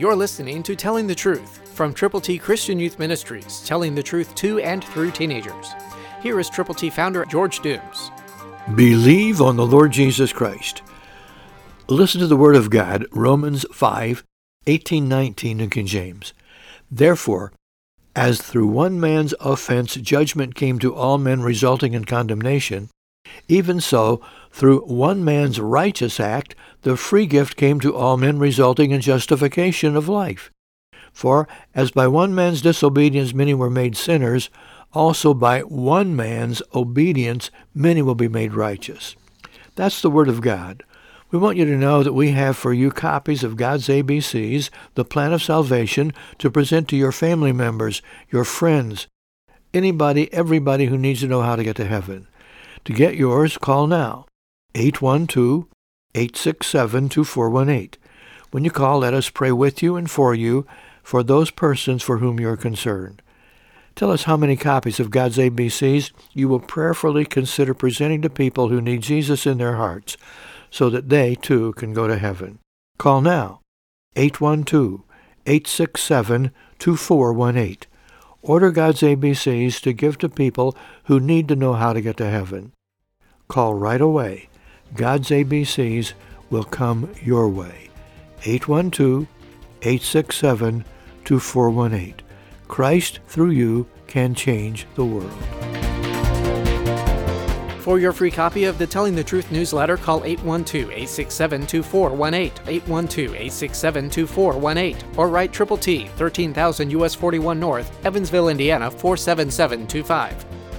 You're listening to Telling the Truth from Triple T Christian Youth Ministries, telling the truth to and through teenagers. Here is Triple T founder George Dooms. Believe on the Lord Jesus Christ. Listen to the Word of God, Romans 5, 18, 19, New King James. Therefore, as through one man's offense judgment came to all men resulting in condemnation, even so, through one man's righteous act, the free gift came to all men resulting in justification of life. For as by one man's disobedience many were made sinners, also by one man's obedience many will be made righteous. That's the Word of God. We want you to know that we have for you copies of God's ABCs, the plan of salvation, to present to your family members, your friends, anybody, everybody who needs to know how to get to heaven. To get yours, call now, 812-867-2418. When you call, let us pray with you, for those persons for whom you are concerned. Tell us how many copies of God's ABCs you will prayerfully consider presenting to people who need Jesus in their hearts, so that they, too, can go to heaven. Call now, 812-867-2418. Order God's ABCs to give to people who need to know how to get to heaven. Call right away. God's ABCs will come your way. 812-867-2418. Christ through you can change the world. For your free copy of the Telling the Truth newsletter, call 812-867-2418, 812-867-2418, or write Triple T, 13,000 U.S. 41 North, Evansville, Indiana, 47725.